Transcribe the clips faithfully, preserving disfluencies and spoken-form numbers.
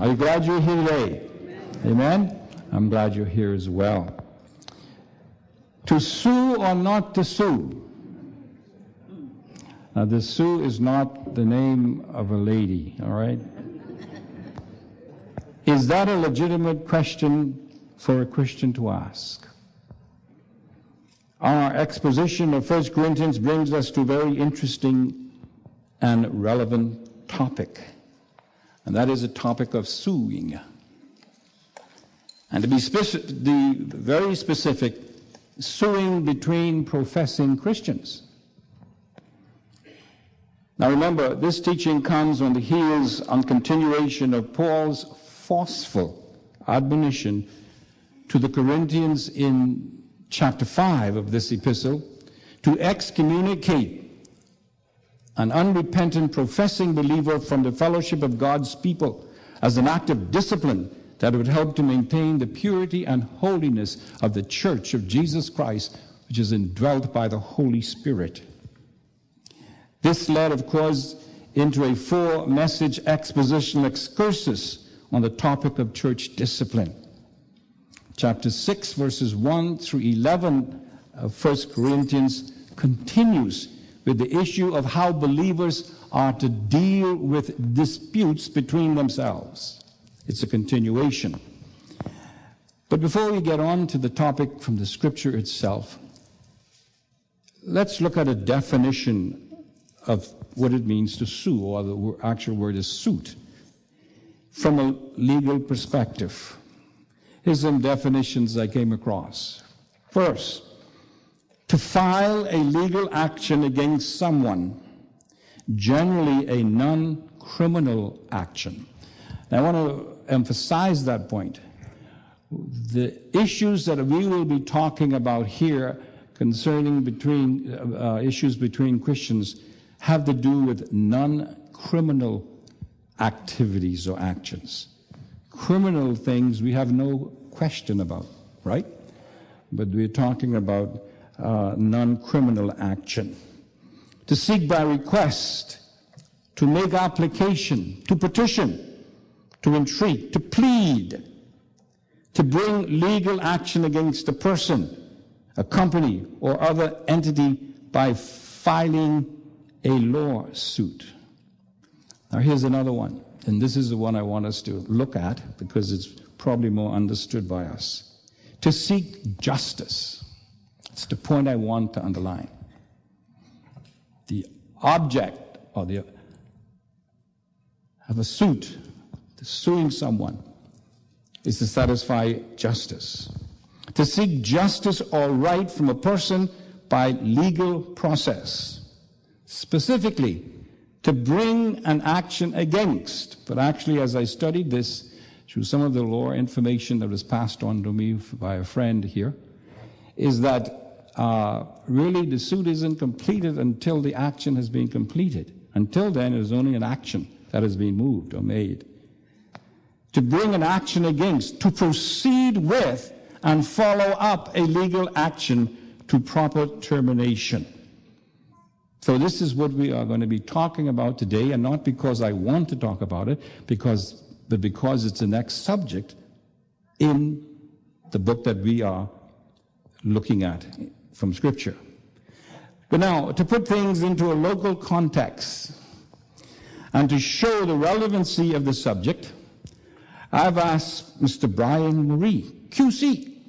Are you glad you're here today? Amen. Amen? I'm glad you're here as well. To sue or not to sue? Now, the Sue is not the name of a lady, all right? Is that a legitimate question for a Christian to ask? Our exposition of First Corinthians brings us to a very interesting and relevant topic, and that is a topic of suing. And to be specific, the very specific, suing between professing Christians. Now remember, this teaching comes on the heels and continuation of Paul's forceful admonition to the Corinthians in chapter five of this epistle to excommunicate an unrepentant professing believer from the fellowship of God's people as an act of discipline that would help to maintain the purity and holiness of the church of Jesus Christ, which is indwelt by the Holy Spirit. This led, of course, into a four-message expositional excursus on the topic of church discipline. Chapter six, verses one through eleven of First Corinthians continues with the issue of how believers are to deal with disputes between themselves. It's a continuation. But before we get on to the topic from the Scripture itself, let's look at a definition of what it means to sue, or the actual word is suit, from a legal perspective. Here's some definitions I came across. First, to file a legal action against someone, generally a non-criminal action. Now, I want to emphasize that point. The issues that we will be talking about here concerning between uh, issues between Christians have to do with non-criminal activities or actions. Criminal things we have no question about, right? But we're talking about uh, non-criminal action. To seek by request, to make application, to petition, to entreat, to plead, to bring legal action against a person, a company, or other entity by filing a lawsuit. Now here's another one, and this is the one I want us to look at because it's probably more understood by us. To seek justice. It's the point I want to underline. The object or the of a suit, the suing someone, is to satisfy justice. To seek justice or right from a person by legal process. Specifically, to bring an action against. But actually, as I studied this through some of the law information that was passed on to me by a friend here, is that uh, really the suit isn't completed until the action has been completed. Until then, it is only an action that has been moved or made. To bring an action against, to proceed with and follow up a legal action to proper termination. So this is what we are going to be talking about today, and not because I want to talk about it, because, but because it's the next subject in the book that we are looking at from Scripture. But now, to put things into a local context and to show the relevancy of the subject, I've asked Mister Brian Moree, Q C,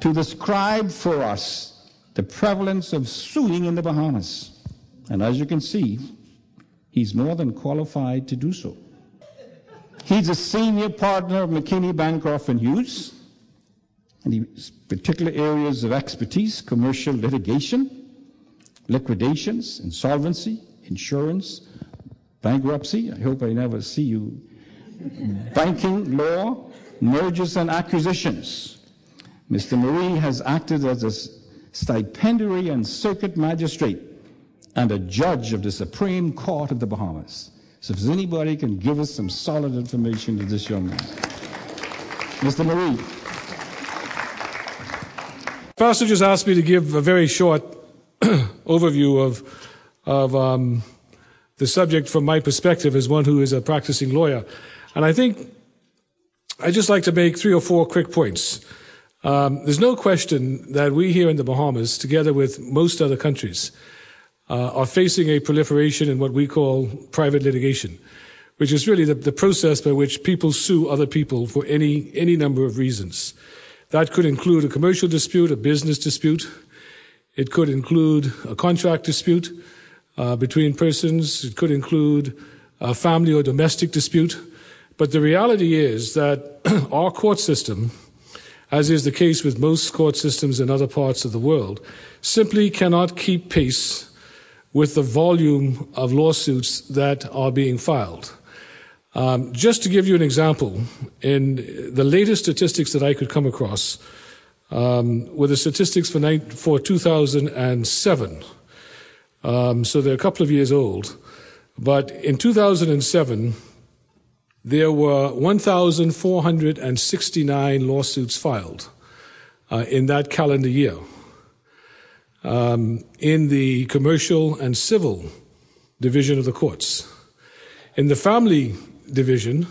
to describe for us the prevalence of suing in the Bahamas. And as you can see, he's more than qualified to do so. He's a senior partner of McKinney Bancroft and Hughes, and his particular areas of expertise: commercial litigation, liquidations, insolvency, insurance, bankruptcy, I hope I never see you, banking law, mergers and acquisitions. Mister Moree has acted as a stipendiary and circuit magistrate and a judge of the Supreme Court of the Bahamas. So if anybody can give us some solid information to this young man. Mister Moree. Pastor just asked me to give a very short overview of, of um, the subject from my perspective as one who is a practicing lawyer. And I think I'd just like to make three or four quick points. Um, there's no question that we here in the Bahamas, together with most other countries, uh, are facing a proliferation in what we call private litigation, which is really the, the process by which people sue other people for any any number of reasons. That could include a commercial dispute, a business dispute. It could include a contract dispute uh, between persons. It could include a family or domestic dispute. But the reality is that our court system, as is the case with most court systems in other parts of the world, simply cannot keep pace with the volume of lawsuits that are being filed. Um, just to give you an example, in the latest statistics that I could come across um, were the statistics for, nine, for two thousand seven. Um, so they're a couple of years old. But in two thousand seven, there were one thousand four hundred sixty-nine lawsuits filed uh, in that calendar year. Um, in the commercial and civil division of the courts. In the family division,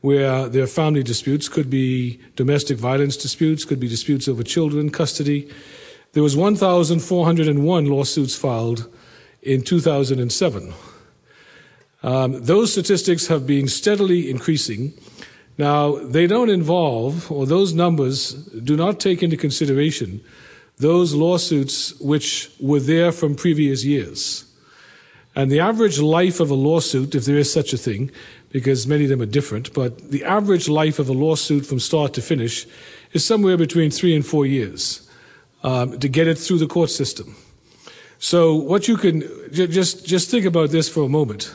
where there are family disputes, could be domestic violence disputes, could be disputes over children, custody, there was one thousand four hundred one lawsuits filed in two thousand seven. Um, those statistics have been steadily increasing. Now, they don't involve, or those numbers do not take into consideration those lawsuits which were there from previous years. And the average life of a lawsuit, if there is such a thing, because many of them are different, but the average life of a lawsuit from start to finish is somewhere between three and four years um, to get it through the court system. So what you can, just, just think about this for a moment,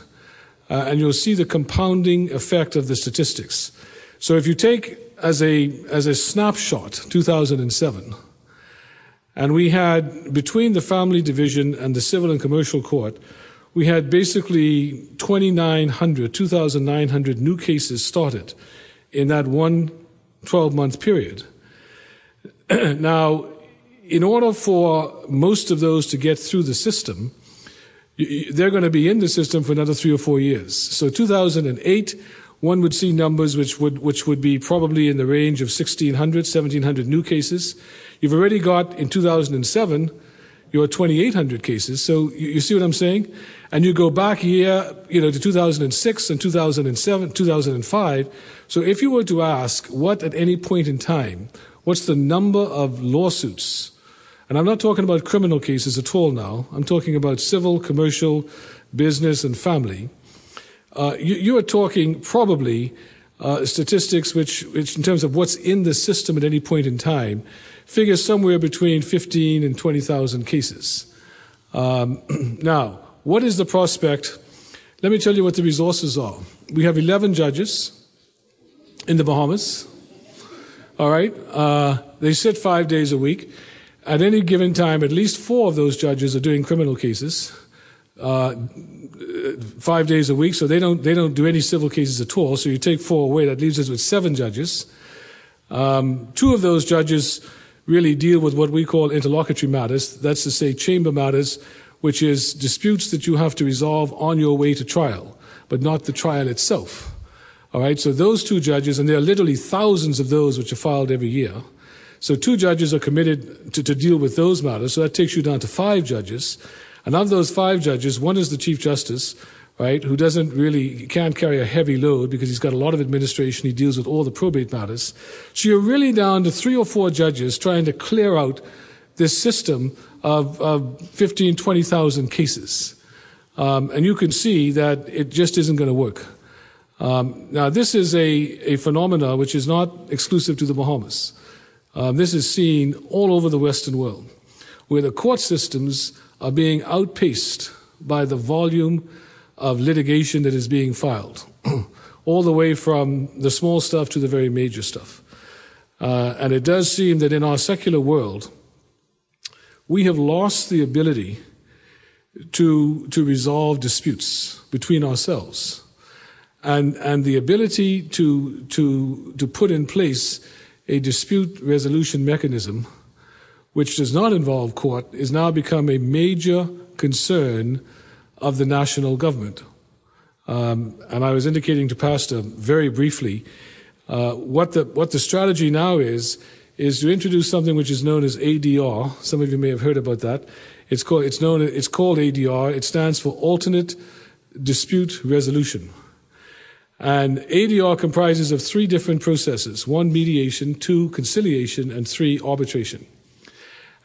uh, and you'll see the compounding effect of the statistics. So if you take as a, as a snapshot, two thousand seven, and we had, between the family division and the civil and commercial court, we had basically twenty-nine hundred, twenty-nine hundred new cases started in that one twelve-month period. Now, in order for most of those to get through the system, they're going to be in the system for another three or four years. So two thousand eight, one would see numbers which would which would be probably in the range of sixteen hundred, seventeen hundred new cases. You've already got, in two thousand seven, you're twenty-eight hundred cases. So you, you see what I'm saying? And you go back a year, you know, to two thousand six and two thousand seven, two thousand five. So if you were to ask what at any point in time, what's the number of lawsuits? And I'm not talking about criminal cases at all now. I'm talking about civil, commercial, business, and family. Uh, you, you are talking probably uh, statistics which, which, in terms of what's in the system at any point in time, figures somewhere between fifteen thousand and twenty thousand cases. Um, now, what is the prospect? Let me tell you what the resources are. We have eleven judges in the Bahamas. All right? Uh, they sit five days a week. At any given time, at least four of those judges are doing criminal cases. Uh, five days a week, so they don't they don't do any civil cases at all. So you take four away, that leaves us with seven judges. Um, two of those judges really deal with what we call interlocutory matters. That's to say, chamber matters, which is disputes that you have to resolve on your way to trial, but not the trial itself. All right. So those two judges, and there are literally thousands of those which are filed every year. So two judges are committed to, to deal with those matters. So that takes you down to five judges. And of those five judges, one is the Chief Justice, right, who doesn't really, can't carry a heavy load because he's got a lot of administration. He deals with all the probate matters. So you're really down to three or four judges trying to clear out this system of, of fifteen, twenty thousand cases. Um, and you can see that it just isn't going to work. Um, now, this is a, a phenomena which is not exclusive to the Bahamas. Um, this is seen all over the Western world, where the court systems are being outpaced by the volume of litigation that is being filed, all the way from the small stuff to the very major stuff. Uh, and it does seem that in our secular world, we have lost the ability to to resolve disputes between ourselves, and and the ability to to to put in place a dispute resolution mechanism which does not involve court, is now become a major concern of the national government. Um, and I was indicating to Pastor very briefly uh, what the what the strategy now is is to introduce something which is known as A D R. Some of you may have heard about that. It's called it's known it's called A D R. It stands for Alternate Dispute Resolution. And A D R comprises of three different processes: one, mediation; two, conciliation; and three, arbitration.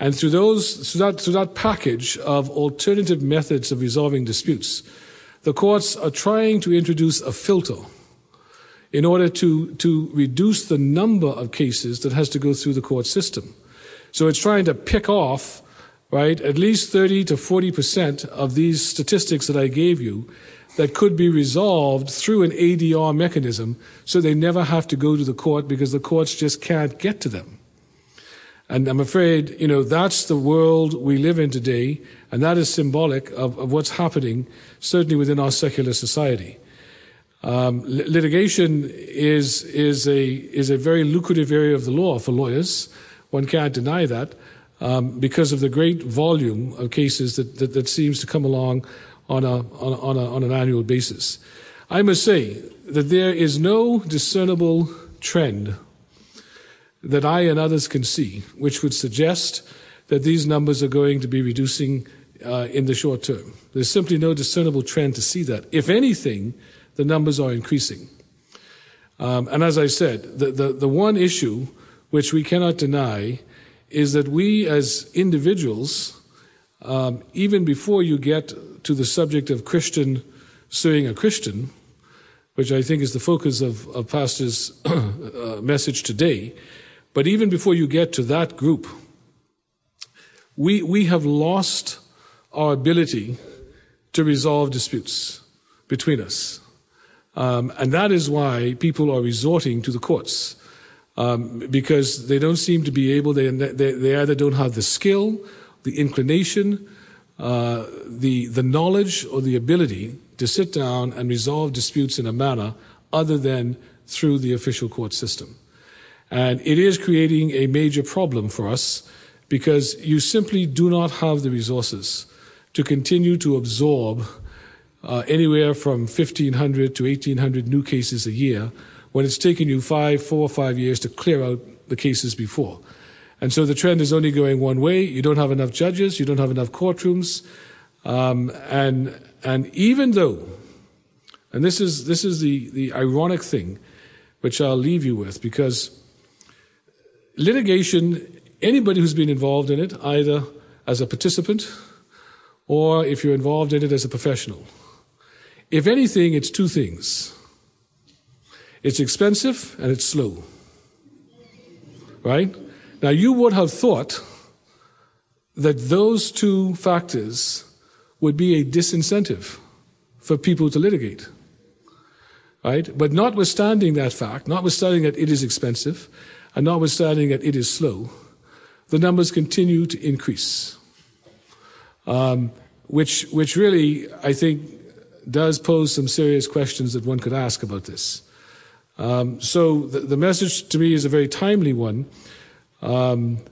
And through those, through that, through that package of alternative methods of resolving disputes, the courts are trying to introduce a filter in order to, to reduce the number of cases that has to go through the court system. So it's trying to pick off, right, at least thirty to forty percent of these statistics that I gave you that could be resolved through an A D R mechanism, so they never have to go to the court because the courts just can't get to them. And I'm afraid, you know, that's the world we live in today, and that is symbolic of, of what's happening, certainly within our secular society. Um, litigation is is a is a very lucrative area of the law for lawyers. One can't deny that um, because of the great volume of cases that, that, that seems to come along on a on a, on, a, on an annual basis. I must say that there is no discernible trend that I and others can see, which would suggest that these numbers are going to be reducing uh, in the short term. There's simply no discernible trend to see that. If anything, the numbers are increasing. Um, and as I said, the, the, the one issue which we cannot deny is that we as individuals, um, even before you get to the subject of Christian suing a Christian, which I think is the focus of, of Pastor's uh, message today, but even before you get to that group, we we have lost our ability to resolve disputes between us. Um, and that is why people are resorting to the courts, um, because they don't seem to be able, they, they, they either don't have the skill, the inclination, uh, the the knowledge, or the ability to sit down and resolve disputes in a manner other than through the official court system. And it is creating a major problem for us because you simply do not have the resources to continue to absorb uh, anywhere from fifteen hundred to eighteen hundred new cases a year when it's taken you five, four or five years to clear out the cases before. And so the trend is only going one way. You don't have enough judges. You don't have enough courtrooms. Um, and and even though, and this is, this is the, the ironic thing, which I'll leave you with, because litigation, anybody who's been involved in it, either as a participant or if you're involved in it as a professional, if anything, it's two things. It's expensive and it's slow, right? Now, you would have thought that those two factors would be a disincentive for people to litigate, right? But notwithstanding that fact, notwithstanding that it is expensive, and notwithstanding that it is slow, the numbers continue to increase, um, which which really, I think, does pose some serious questions that one could ask about this. Um, so the, the message to me is a very timely one. Um,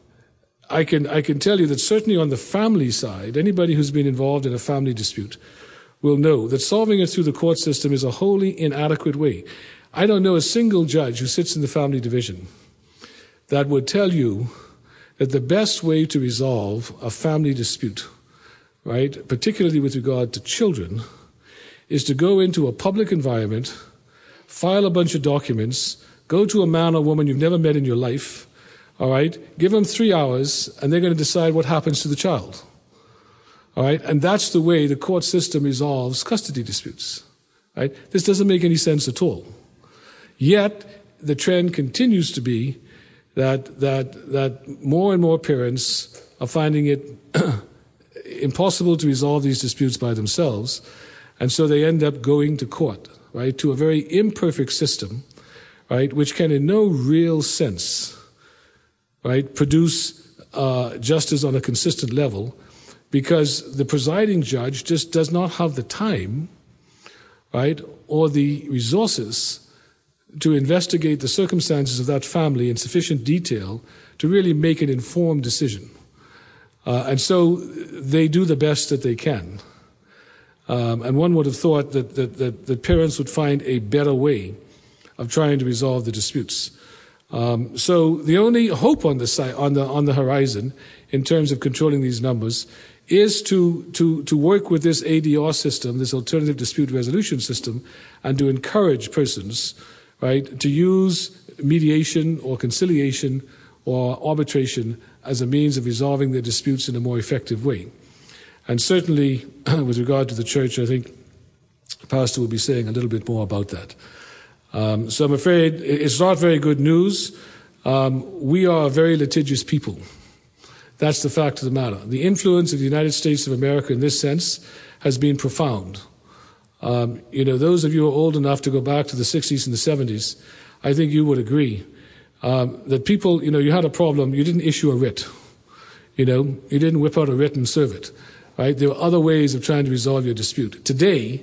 I can I can tell you that certainly on the family side, anybody who's been involved in a family dispute will know that solving it through the court system is a wholly inadequate way. I don't know a single judge who sits in the family division that would tell you that the best way to resolve a family dispute, right, particularly with regard to children, is to go into a public environment, file a bunch of documents, go to a man or woman you've never met in your life, all right, give them three hours, and they're going to decide what happens to the child, all right? And that's the way the court system resolves custody disputes, right? This doesn't make any sense at all. Yet the trend continues to be that that that more and more parents are finding it impossible to resolve these disputes by themselves, and so they end up going to court, right, to a very imperfect system, right, which can in no real sense, right, produce uh, justice on a consistent level, because the presiding judge just does not have the time, right, or the resources to investigate the circumstances of that family in sufficient detail to really make an informed decision. Uh, and so they do the best that they can. Um, and one would have thought that, that, that, that parents would find a better way of trying to resolve the disputes. Um, so the only hope on the side, on the on the horizon in terms of controlling these numbers is to to to work with this A D R system, this alternative dispute resolution system, and to encourage persons, right, to use mediation or conciliation or arbitration as a means of resolving their disputes in a more effective way. And certainly, with regard to the church, I think the pastor will be saying a little bit more about that. Um, so I'm afraid it's not very good news. Um, we are a very litigious people. That's the fact of the matter. The influence of the United States of America in this sense has been profound. Um, you know, those of you who are old enough to go back to the sixties and the seventies, I think you would agree um, that people, you know, you had a problem, you didn't issue a writ. You know, you didn't whip out a writ and serve it. Right? There were other ways of trying to resolve your dispute. Today,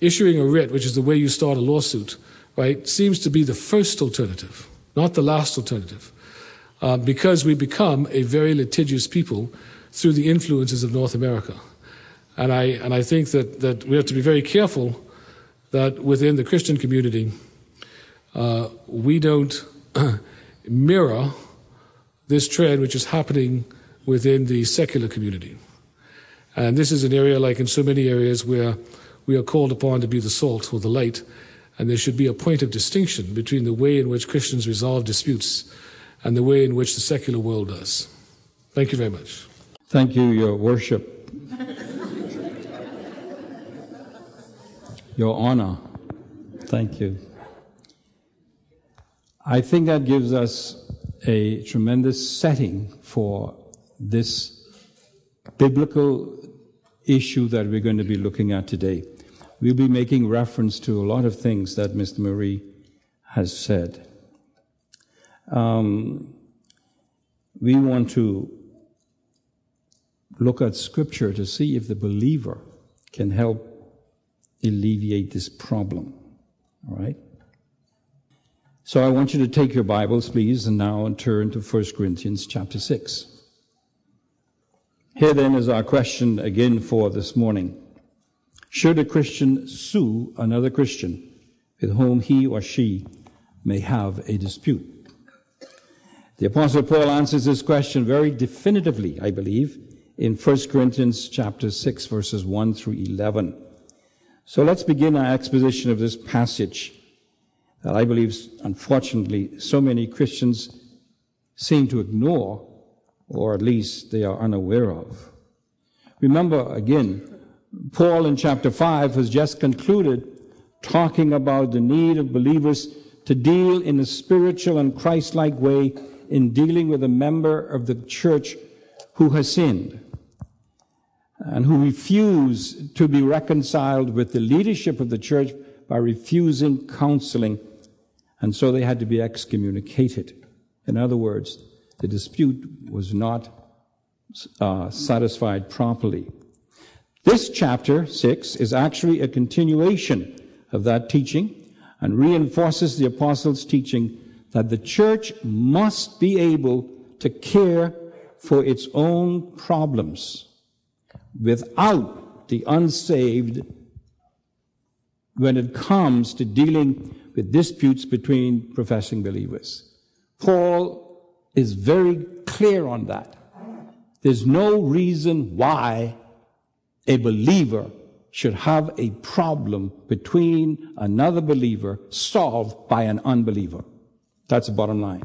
issuing a writ, which is the way you start a lawsuit, right, seems to be the first alternative, not the last alternative, uh, because we become a very litigious people through the influences of North America. And I and I think that, that we have to be very careful that within the Christian community, uh, we don't mirror this trend which is happening within the secular community. And this is an area, like in so many areas, where we are called upon to be the salt or the light. And there should be a point of distinction between the way in which Christians resolve disputes and the way in which the secular world does. Thank you very much. Thank you, Your Worship. Your Honor. Thank you. I think that gives us a tremendous setting for this biblical issue that we're going to be looking at today. We'll be making reference to a lot of things that Mister Moree has said. Um, we want to look at Scripture to see if the believer can help alleviate this problem. All right? So I want you to take your Bibles, please, and now turn to First Corinthians chapter six. Here then is our question again for this morning. Should a Christian sue another Christian with whom he or she may have a dispute? The Apostle Paul answers this question very definitively, I believe, in First Corinthians chapter six, verses one through eleven. So let's begin our exposition of this passage that I believe, unfortunately, so many Christians seem to ignore, or at least they are unaware of. Remember, again, Paul in chapter five has just concluded talking about the need of believers to deal in a spiritual and Christ-like way in dealing with a member of the church who has sinned and who refuses to be reconciled with the leadership of the church by refusing counseling, and so they had to be excommunicated. In other words, the dispute was not uh, satisfied properly. This chapter six is actually a continuation of that teaching and reinforces the apostles' teaching that the church must be able to care for its own problems without the unsaved when it comes to dealing with disputes between professing believers. Paul is very clear on that. There's no reason why a believer should have a problem between another believer solved by an unbeliever. That's the bottom line.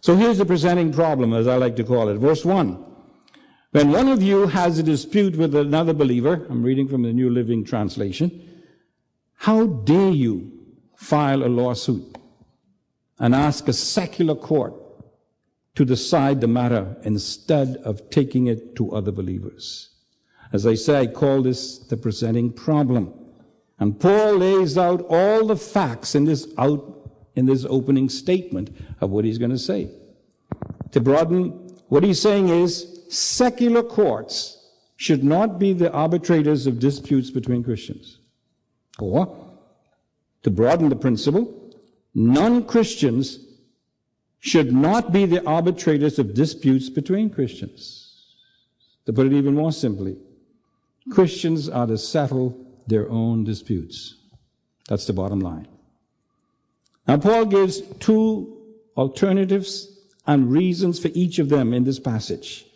So here's the presenting problem, as I like to call it. Verse one. When one of you has a dispute with another believer, I'm reading from the New Living Translation, how dare you file a lawsuit and ask a secular court to decide the matter instead of taking it to other believers? As I say, I call this the presenting problem. And Paul lays out all the facts in this out in this opening statement of what he's going to say. To broaden, what he's saying is secular courts should not be the arbitrators of disputes between Christians. Or, to broaden the principle, non-Christians should not be the arbitrators of disputes between Christians. To put it even more simply, Christians are to settle their own disputes. That's the bottom line. Now, Paul gives two alternatives and reasons for each of them in this passage.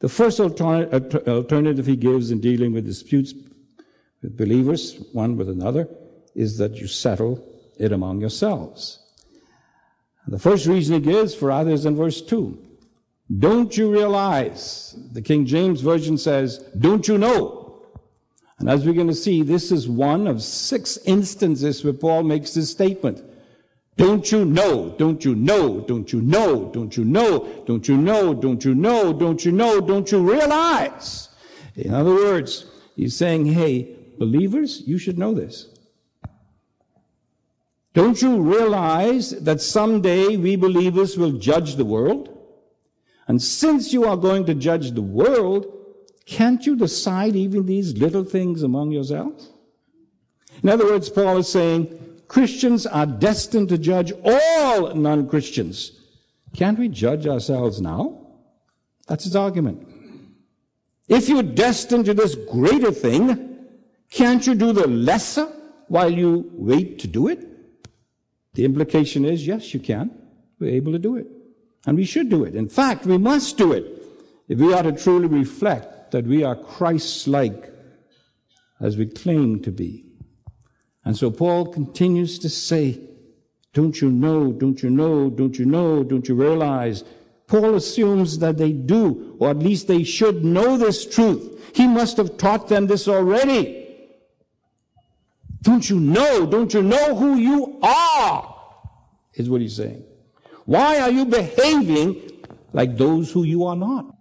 The first alterna- alternative he gives in dealing with disputes with believers, one with another, is that you settle it among yourselves. And the first reason he gives for others in verse two. Don't you realize, the King James Version says, don't you know? And as we're going to see, this is one of six instances where Paul makes this statement. Don't you know, don't you know, don't you know, don't you know, don't you know, don't you know, don't you know, don't you realize? In other words, he's saying, hey, believers, you should know this. Don't you realize that someday we believers will judge the world? And since you are going to judge the world, can't you decide even these little things among yourselves? In other words, Paul is saying, Christians are destined to judge all non-Christians. Can't we judge ourselves now? That's his argument. If you're destined to this greater thing, can't you do the lesser while you wait to do it? The implication is, yes, you can. We're able to do it. And we should do it. In fact, we must do it if we are to truly reflect that we are Christ-like as we claim to be. And so Paul continues to say, don't you know, don't you know, don't you know, don't you realize? Paul assumes that they do, or at least they should know this truth. He must have taught them this already. Don't you know, don't you know who you are, is what he's saying. Why are you behaving like those who you are not?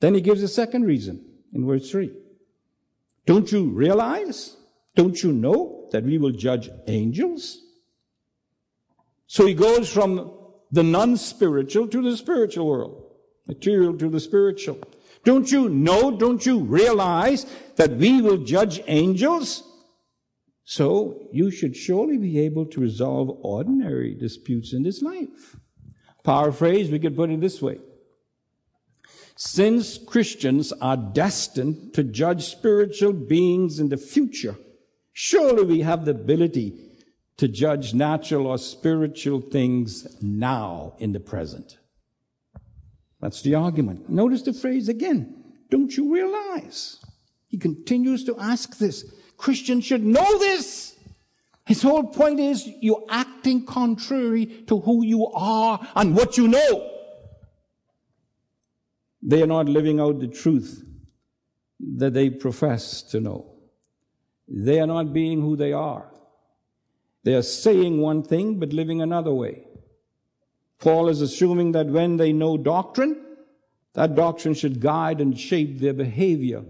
Then he gives a second reason in verse three. Don't you realize? Don't you know that we will judge angels? So he goes from the non-spiritual to the spiritual world, material to the spiritual. Don't you know, don't you realize that we will judge angels? So you should surely be able to resolve ordinary disputes in this life. Paraphrase, we could put it this way. Since Christians are destined to judge spiritual beings in the future, surely we have the ability to judge natural or spiritual things now in the present. That's the argument. Notice the phrase again. Don't you realize? He continues to ask this. Christians should know this. His whole point is you're acting contrary to who you are and what you know. They are not living out the truth that they profess to know. They are not being who they are. They are saying one thing but living another way. Paul is assuming that when they know doctrine, that doctrine should guide and shape their behavior,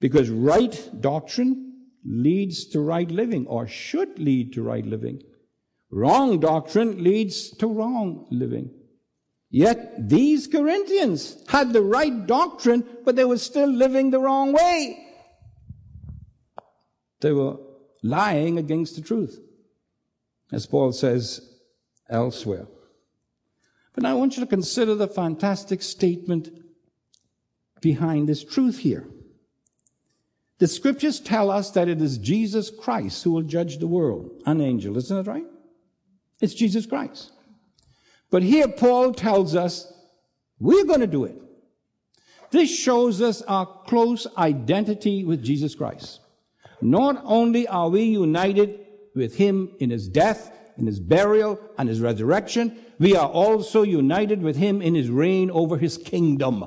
because right doctrine leads to right living, or should lead to right living. Wrong doctrine leads to wrong living. Yet these Corinthians had the right doctrine, but they were still living the wrong way. They were lying against the truth, as Paul says elsewhere. But I want you to consider the fantastic statement behind this truth here. The scriptures tell us that it is Jesus Christ who will judge the world, an angel, isn't it right? It's Jesus Christ. But here Paul tells us we're going to do it. This shows us our close identity with Jesus Christ. Not only are we united with him in his death, in his burial, and his resurrection, we are also united with him in his reign over his kingdom.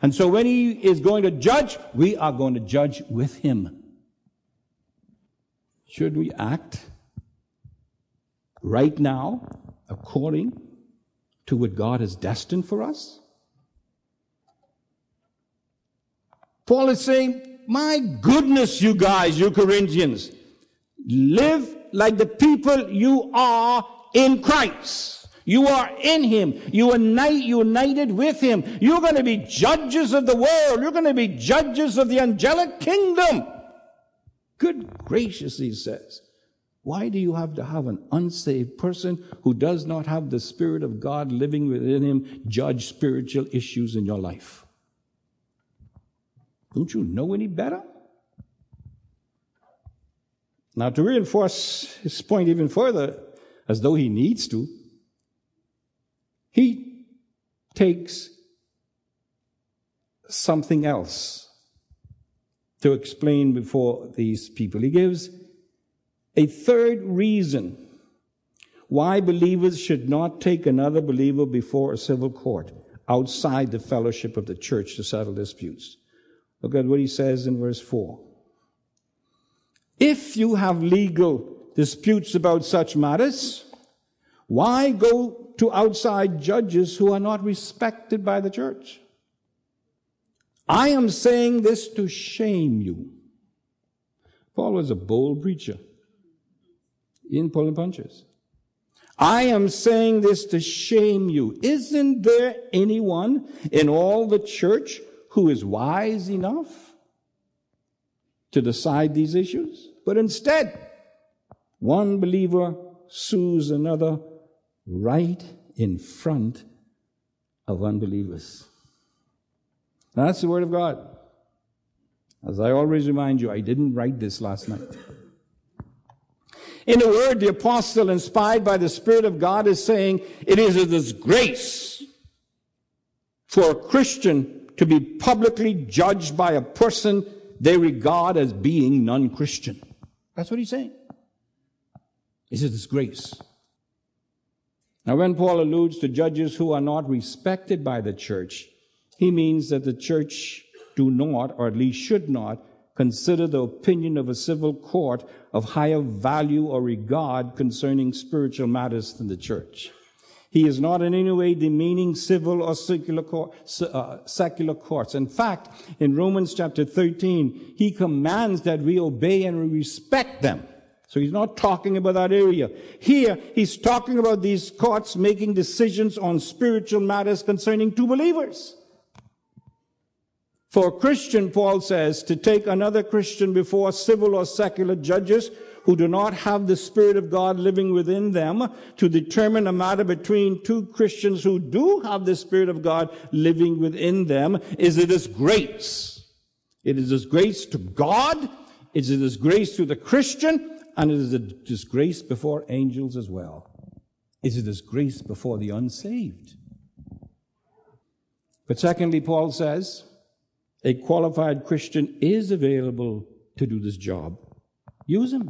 And so when he is going to judge, we are going to judge with him. Should we act right now according to what God has destined for us? Paul is saying, my goodness, you guys, you Corinthians, live like the people you are in Christ. You are in him. You are united with him. You're going to be judges of the world. You're going to be judges of the angelic kingdom. Good gracious, he says. Why do you have to have an unsaved person who does not have the Spirit of God living within him judge spiritual issues in your life? Don't you know any better? Now, to reinforce his point even further, as though he needs to, he takes something else to explain before these people. He gives a third reason why believers should not take another believer before a civil court outside the fellowship of the church to settle disputes. Look at what he says in verse four. If you have legal disputes about such matters, why go to outside judges who are not respected by the church? I am saying this to shame you. Paul was a bold preacher. He didn't pull punches. I am saying this to shame you. Isn't there anyone in all the church who is wise enough to decide these issues? But instead, one believer sues another right in front of unbelievers. That's the Word of God. As I always remind you, I didn't write this last night. In a word, the apostle, inspired by the Spirit of God, is saying it is a disgrace for a Christian to be publicly judged by a person they regard as being non-Christian. That's what he's saying. It's a disgrace. Now, when Paul alludes to judges who are not respected by the church, he means that the church do not, or at least should not, consider the opinion of a civil court of higher value or regard concerning spiritual matters than the church. He is not in any way demeaning civil or secular, court, uh, secular courts. In fact, in Romans chapter thirteen, he commands that we obey and we respect them. So he's not talking about that area. Here, he's talking about these courts making decisions on spiritual matters concerning two believers. For a Christian, Paul says, to take another Christian before civil or secular judges who do not have the Spirit of God living within them to determine a matter between two Christians who do have the Spirit of God living within them is a disgrace. It is a disgrace to God, it is a disgrace to the Christian, and it is a disgrace before angels as well. It is a disgrace before the unsaved. But secondly, Paul says, a qualified Christian is available to do this job. Use him.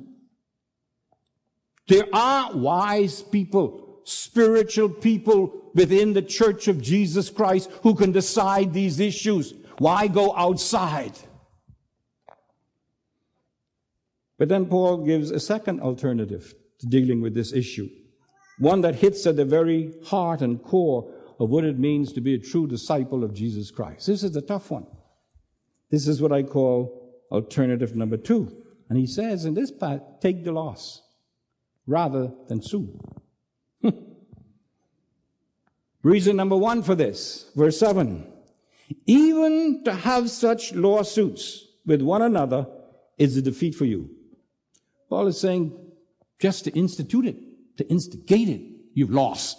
There are wise people, spiritual people within the Church of Jesus Christ who can decide these issues. Why go outside? But then Paul gives a second alternative to dealing with this issue, one that hits at the very heart and core of what it means to be a true disciple of Jesus Christ. This is the tough one. This is what I call alternative number two. And he says in this part, take the loss rather than sue. Reason number one for this, verse seven. Even to have such lawsuits with one another is a defeat for you. Paul is saying just to institute it, to instigate it, you've lost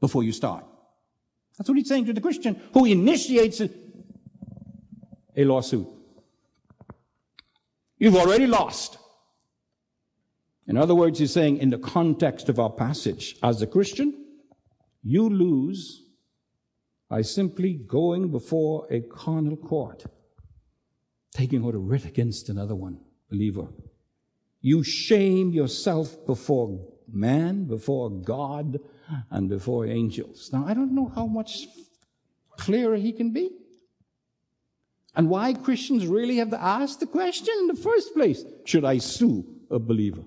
before you start. That's what he's saying to the Christian who initiates it. A lawsuit. You've already lost. In other words, he's saying, in the context of our passage, as a Christian, you lose by simply going before a carnal court, taking out a writ against another one, believer. You shame yourself before man, before God, and before angels. Now, I don't know how much clearer he can be. And why Christians really have to ask the question in the first place, should I sue a believer?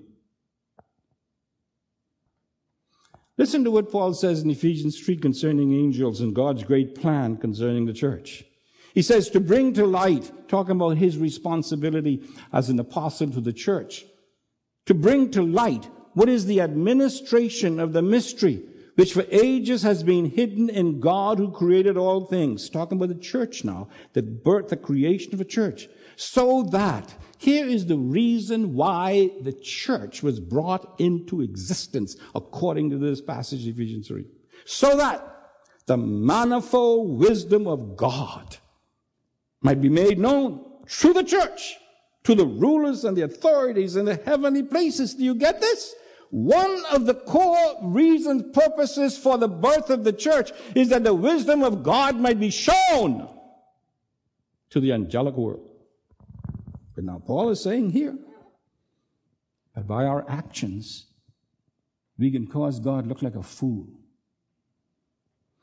Listen to what Paul says in Ephesians three concerning angels and God's great plan concerning the church. He says to bring to light, talking about his responsibility as an apostle to the church, to bring to light what is the administration of the mystery which for ages has been hidden in God who created all things. Talking about the church now, the birth, the creation of a church. So that, here is the reason why the church was brought into existence, according to this passage, Ephesians three. So that the manifold wisdom of God might be made known through the church to the rulers and the authorities in the heavenly places. Do you get this? One of the core reasons, purposes for the birth of the church is that the wisdom of God might be shown to the angelic world. But now Paul is saying here that by our actions, we can cause God to look like a fool.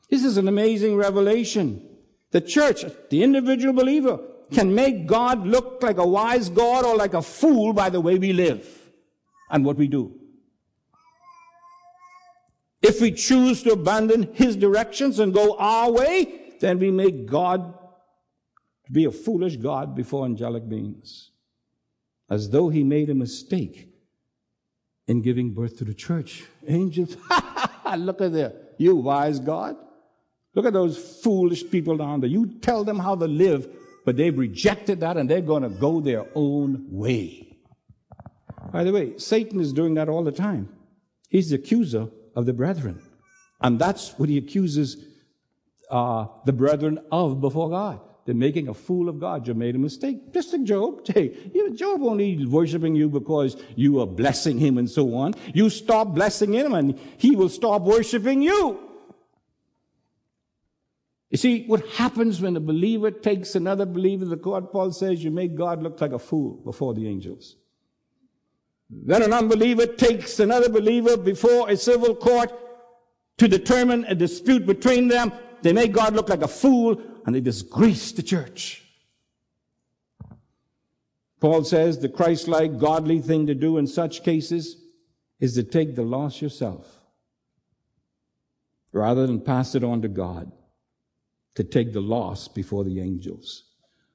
This is an amazing revelation. The church, the individual believer, can make God look like a wise God or like a fool by the way we live and what we do. If we choose to abandon His directions and go our way, then we make God be a foolish God before angelic beings, as though He made a mistake in giving birth to the church. Angels, look at there, you wise God. Look at those foolish people down there. You tell them how to live, but they've rejected that and they're going to go their own way. By the way, Satan is doing that all the time. He's the accuser of the brethren. And that's what he accuses uh, the brethren of before God. They're making a fool of God. You made a mistake. Just like Job. Hey, Job only worshiping you because you are blessing him and so on. You stop blessing him and he will stop worshiping you. You see, what happens when a believer takes another believer to the court, Paul says, you make God look like a fool before the angels. Then an unbeliever takes another believer before a civil court to determine a dispute between them. They make God look like a fool, and they disgrace the church. Paul says the Christ-like, godly thing to do in such cases is to take the loss yourself rather than pass it on to God, to take the loss before the angels.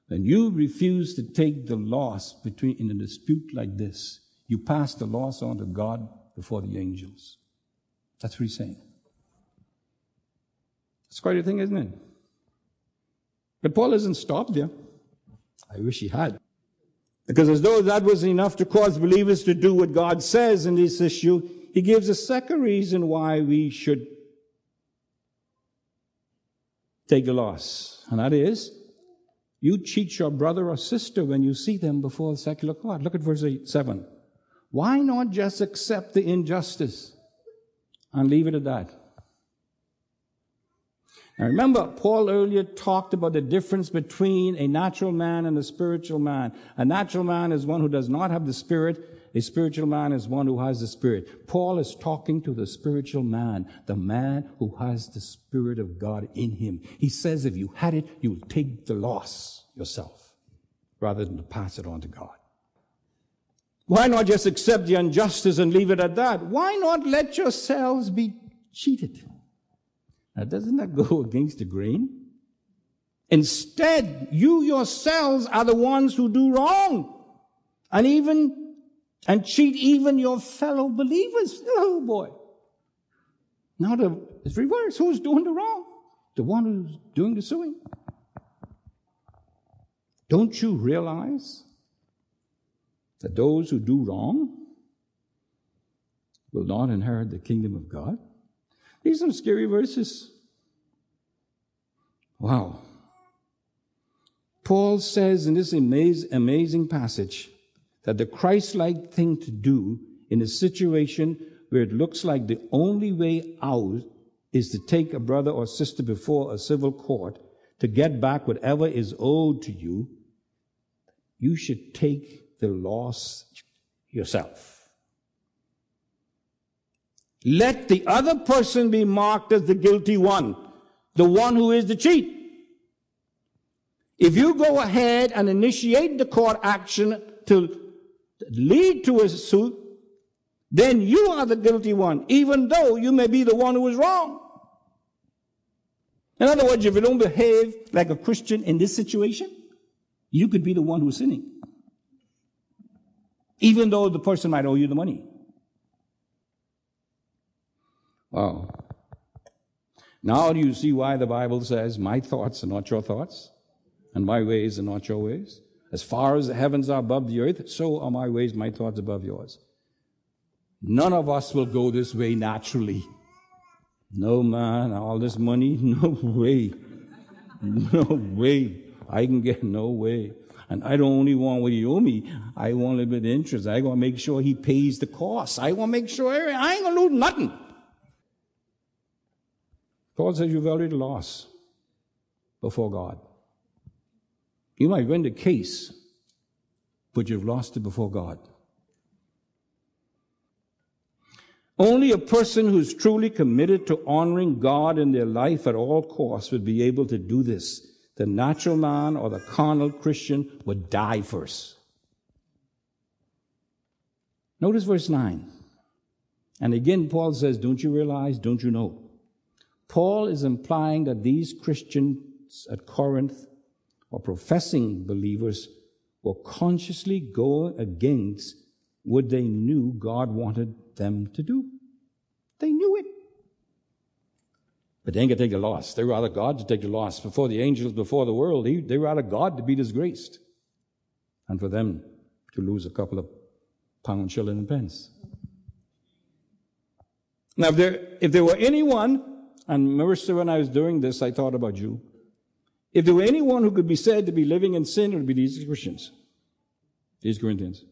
When you refuse to take the loss between in a dispute like this, you pass the loss on to God before the angels. That's what he's saying. It's quite a thing, isn't it? But Paul doesn't stop there. I wish he had. Because as though that wasn't enough to cause believers to do what God says in this issue, he gives a second reason why we should take the loss. And that is, you cheat your brother or sister when you see them before the secular court. Look at verse eight, seven. Why not just accept the injustice and leave it at that? Now remember, Paul earlier talked about the difference between a natural man and a spiritual man. A natural man is one who does not have the Spirit. A spiritual man is one who has the Spirit. Paul is talking to the spiritual man, the man who has the Spirit of God in him. He says if you had it, you would take the loss yourself rather than to pass it on to God. Why not just accept the injustice and leave it at that? Why not let yourselves be cheated? Now, doesn't that go against the grain? Instead, you yourselves are the ones who do wrong and even and cheat even your fellow believers. Oh, boy. Now the, it's reversed. Who's doing the wrong? The one who's doing the suing. Don't you realize that those who do wrong will not inherit the kingdom of God? These are scary verses. Wow. Paul says in this amaz- amazing passage, that the Christ-like thing to do in a situation where it looks like the only way out is to take a brother or sister before a civil court to get back whatever is owed to you, you should take the loss yourself. Let the other person be marked as the guilty one, the one who is the cheat. If you go ahead and initiate the court action to lead to a suit, then you are the guilty one, even though you may be the one who was wrong. In other words, if you don't behave like a Christian in this situation, you could be the one who's sinning, even though the person might owe you the money. Wow. Now do you see why the Bible says, my thoughts are not your thoughts, and my ways are not your ways? As far as the heavens are above the earth, so are my ways, my thoughts above yours. None of us will go this way naturally. No, man, all this money, no way. No way. I can get no way. And I don't only want what he owe me. I want a little bit of interest. I want to make sure he pays the cost. I want to make sure I ain't going to lose nothing. Paul says you've already lost before God. You might win the case, but you've lost it before God. Only a person who's truly committed to honoring God in their life at all costs would be able to do this. The natural man or the carnal Christian would die first. Notice verse nine. And again, Paul says, don't you realize, don't you know? Paul is implying that these Christians at Corinth or professing believers will consciously go against what they knew God wanted them to do. They knew it. But they ain't going to take the loss. They'd rather God to take the loss. Before the angels, before the world, they'd rather God to be disgraced and for them to lose a couple of pounds, shilling, and pence. Now, if there, if there were anyone, and Marissa, when I was doing this, I thought about you. If there were anyone who could be said to be living in sin, it would be these Christians, these Corinthians.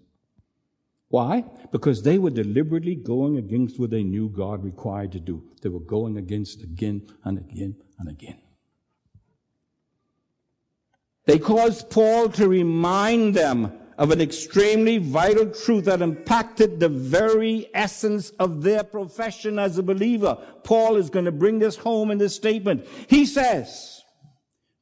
Why? Because they were deliberately going against what they knew God required to do. They were going against again and again and again. They caused Paul to remind them of an extremely vital truth that impacted the very essence of their profession as a believer. Paul is going to bring this home in this statement. He says,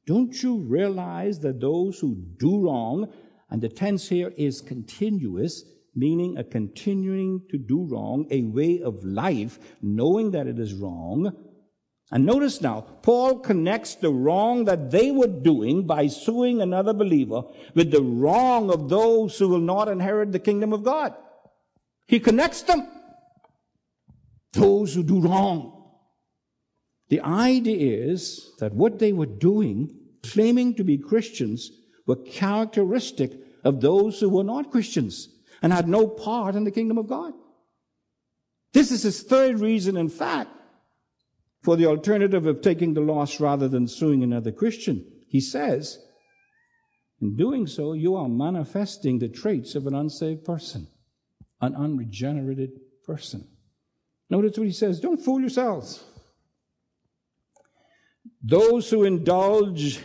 don't you realize that those who do wrong, and the tense here is continuous, meaning a continuing to do wrong, a way of life, knowing that it is wrong. And notice now, Paul connects the wrong that they were doing by suing another believer with the wrong of those who will not inherit the kingdom of God. He connects them. Those who do wrong. The idea is that what they were doing, claiming to be Christians, were characteristic of those who were not Christians and had no part in the kingdom of God. This is his third reason, in fact, for the alternative of taking the loss rather than suing another Christian. He says, in doing so, you are manifesting the traits of an unsaved person, an unregenerated person. Notice what he says, don't fool yourselves. Those who indulge,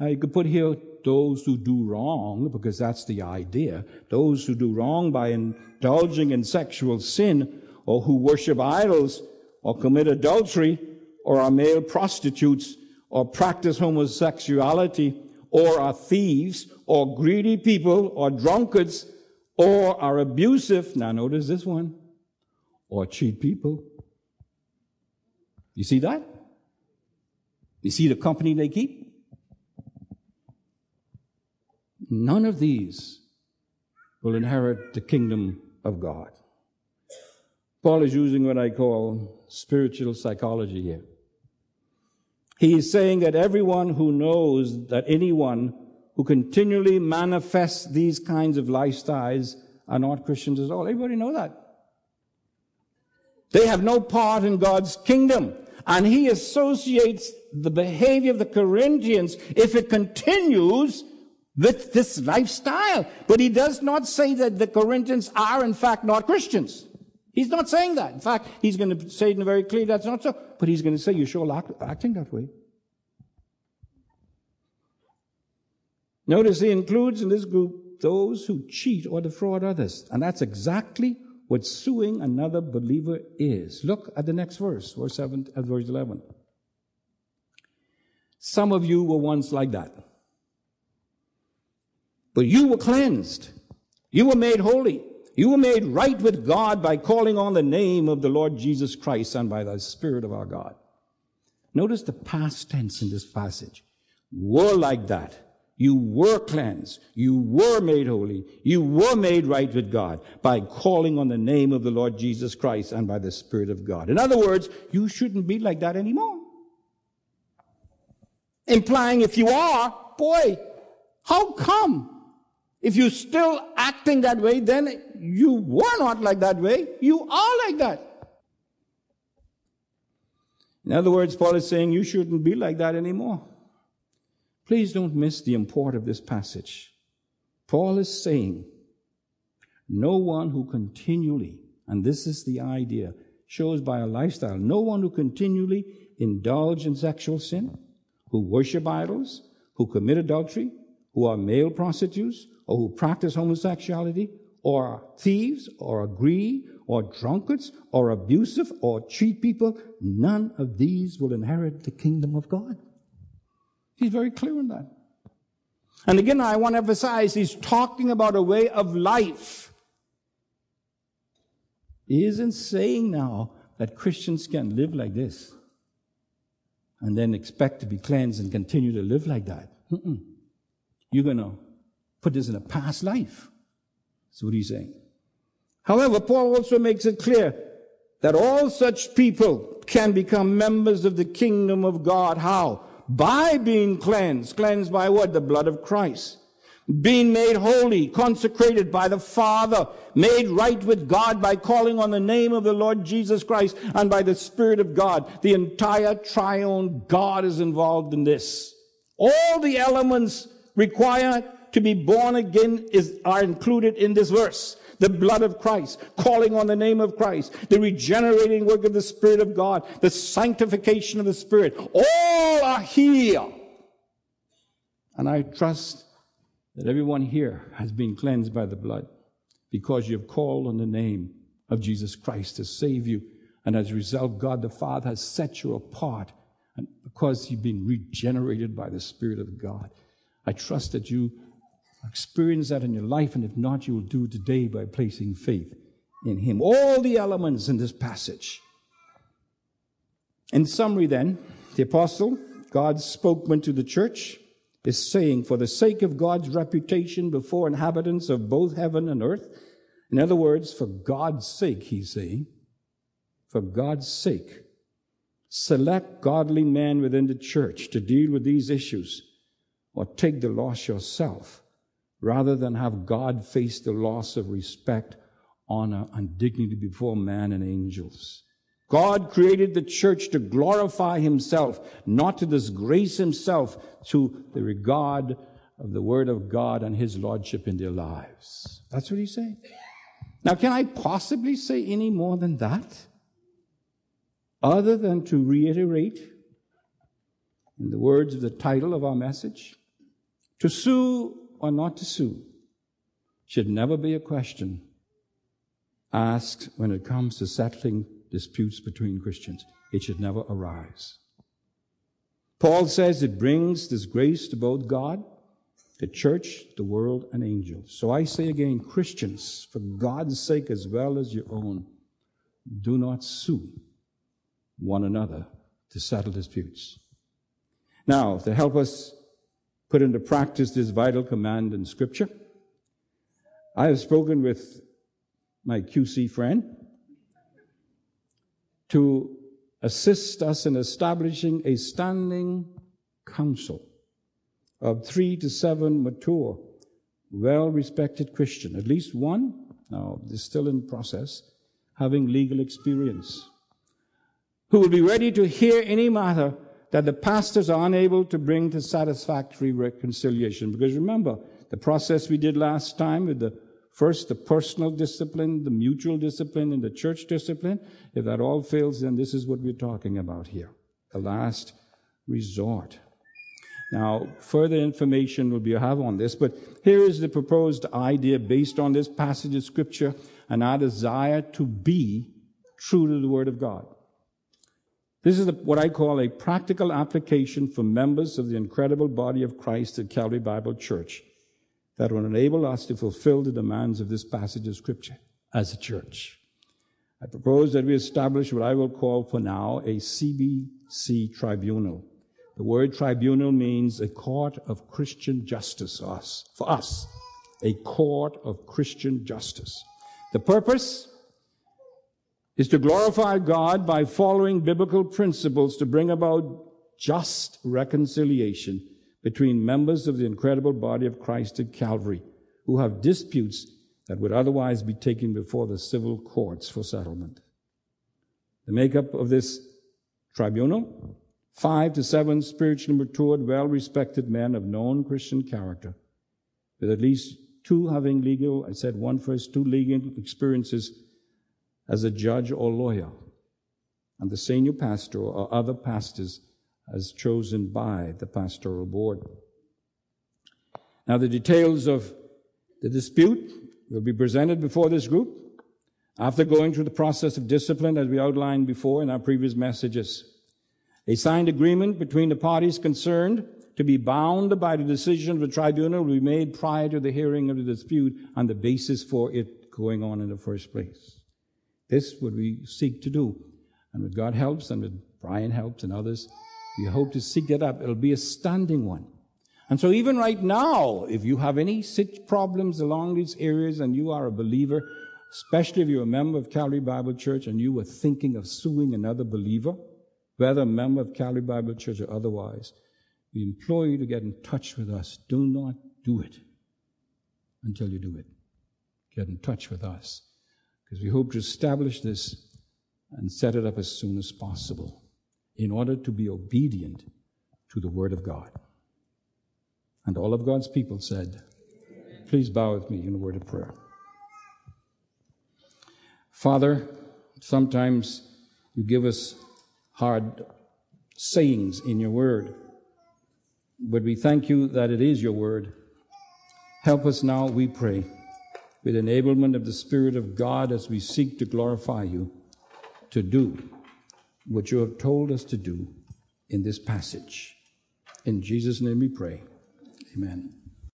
I could put here, those who do wrong, because that's the idea. Those who do wrong by indulging in sexual sin, or who worship idols, or commit adultery, or are male prostitutes, or practice homosexuality, or are thieves, or greedy people, or drunkards, or are abusive. Now notice this one. Or cheat people. You see that? You see the company they keep? None of these will inherit the kingdom of God. Paul is using what I call spiritual psychology here. He is saying that everyone who knows that anyone who continually manifests these kinds of lifestyles are not Christians at all. Everybody know that. They have no part in God's kingdom. And he associates the behavior of the Corinthians, if it continues, with this lifestyle. But he does not say that the Corinthians are, in fact, not Christians. He's not saying that. In fact, he's going to say it very clearly, that's not so. But he's going to say, you're sure act, acting that way. Notice he includes in this group those who cheat or defraud others. And that's exactly what suing another believer is. Look at the next verse, verse seven and verse eleven. Some of you were once like that. But you were cleansed. You were made holy. You were made right with God by calling on the name of the Lord Jesus Christ and by the Spirit of our God. Notice the past tense in this passage. Were like that. You were cleansed. You were made holy. You were made right with God by calling on the name of the Lord Jesus Christ and by the Spirit of God. In other words, you shouldn't be like that anymore. Implying if you are, boy, how come? If you're still acting that way, then you were not like that way. You are like that. In other words, Paul is saying you shouldn't be like that anymore. Please don't miss the import of this passage. Paul is saying, no one who continually, and this is the idea, shows by a lifestyle, no one who continually indulge in sexual sin, who worship idols, who commit adultery, who are male prostitutes, or who practice homosexuality, or are thieves, or agree, or drunkards, or abusive, or cheat people, none of these will inherit the kingdom of God. He's very clear on that. And again, I want to emphasize, he's talking about a way of life. He isn't saying now that Christians can live like this and then expect to be cleansed and continue to live like that. Mm-mm. You're going to put this in a past life. That's what he's saying. However, Paul also makes it clear that all such people can become members of the kingdom of God. How? By being cleansed. Cleansed by what? The blood of Christ. Being made holy, consecrated by the Father, made right with God by calling on the name of the Lord Jesus Christ and by the Spirit of God. The entire triune God is involved in this. All the elements required to be born again is, are included in this verse. The blood of Christ, calling on the name of Christ, the regenerating work of the Spirit of God, the sanctification of the Spirit. All are here. And I trust that everyone here has been cleansed by the blood because you've called on the name of Jesus Christ to save you. And as a result, God the Father has set you apart and because you've been regenerated by the Spirit of God. I trust that you experience that in your life, and if not, you will do today by placing faith in Him. All the elements in this passage. In summary then, the Apostle, God's spokesman to the church, is saying, for the sake of God's reputation before inhabitants of both heaven and earth, in other words, for God's sake, he's saying, for God's sake, select godly men within the church to deal with these issues, or take the loss yourself, rather than have God face the loss of respect, honor, and dignity before man and angels. God created the church to glorify Himself, not to disgrace Himself to the regard of the Word of God and His Lordship in their lives. That's what He's saying. Now, can I possibly say any more than that? Other than to reiterate, in the words of the title of our message, to sue or not to sue should never be a question asked when it comes to settling disputes between Christians. It should never arise. Paul says it brings disgrace to both God, the church, the world, and angels. So I say again, Christians, for God's sake as well as your own, do not sue one another to settle disputes. Now, to help us put into practice this vital command in Scripture, I have spoken with my Q C friend to assist us in establishing a standing council of three to seven mature, well-respected Christian, at least one, now this is still in process, having legal experience, who will be ready to hear any matter that the pastors are unable to bring to satisfactory reconciliation. Because remember, the process we did last time with the first, the personal discipline, the mutual discipline, and the church discipline. If that all fails, then this is what we're talking about here, the last resort. Now, further information will be have on this, but here is the proposed idea based on this passage of Scripture and our desire to be true to the Word of God. This is the, what I call a practical application for members of the incredible body of Christ at Calvary Bible Church, that will enable us to fulfill the demands of this passage of Scripture as a church. I propose that we establish what I will call for now a C B C tribunal. The word tribunal means a court of Christian justice us, for us, a court of Christian justice. The purpose is to glorify God by following biblical principles to bring about just reconciliation between members of the incredible body of Christ at Calvary who have disputes that would otherwise be taken before the civil courts for settlement. The makeup of this tribunal: Five to seven spiritually matured, well-respected men of known Christian character, with at least two having legal, I said one first, two legal experiences as a judge or lawyer, and the senior pastor or other pastors as chosen by the pastoral board. Now, the details of the dispute will be presented before this group after going through the process of discipline as we outlined before in our previous messages. A signed agreement between the parties concerned to be bound by the decision of the tribunal will be made prior to the hearing of the dispute on the basis for it going on in the first place. This is what we seek to do. And with God helps, and with Brian helps and others, we hope to seek that up. It'll be a standing one. And so even right now, if you have any such problems along these areas and you are a believer, especially if you're a member of Calvary Bible Church and you were thinking of suing another believer, whether a member of Calvary Bible Church or otherwise, we implore you to get in touch with us. Do not do it until you do it. Get in touch with us, because we hope to establish this and set it up as soon as possible in order to be obedient to the Word of God. And all of God's people said, amen. Please bow with me in a word of prayer. Father, sometimes you give us hard sayings in your word, but we thank you that it is your word. Help us now, we pray, with enablement of the Spirit of God as we seek to glorify you, to do what you have told us to do in this passage. In Jesus' name we pray. Amen.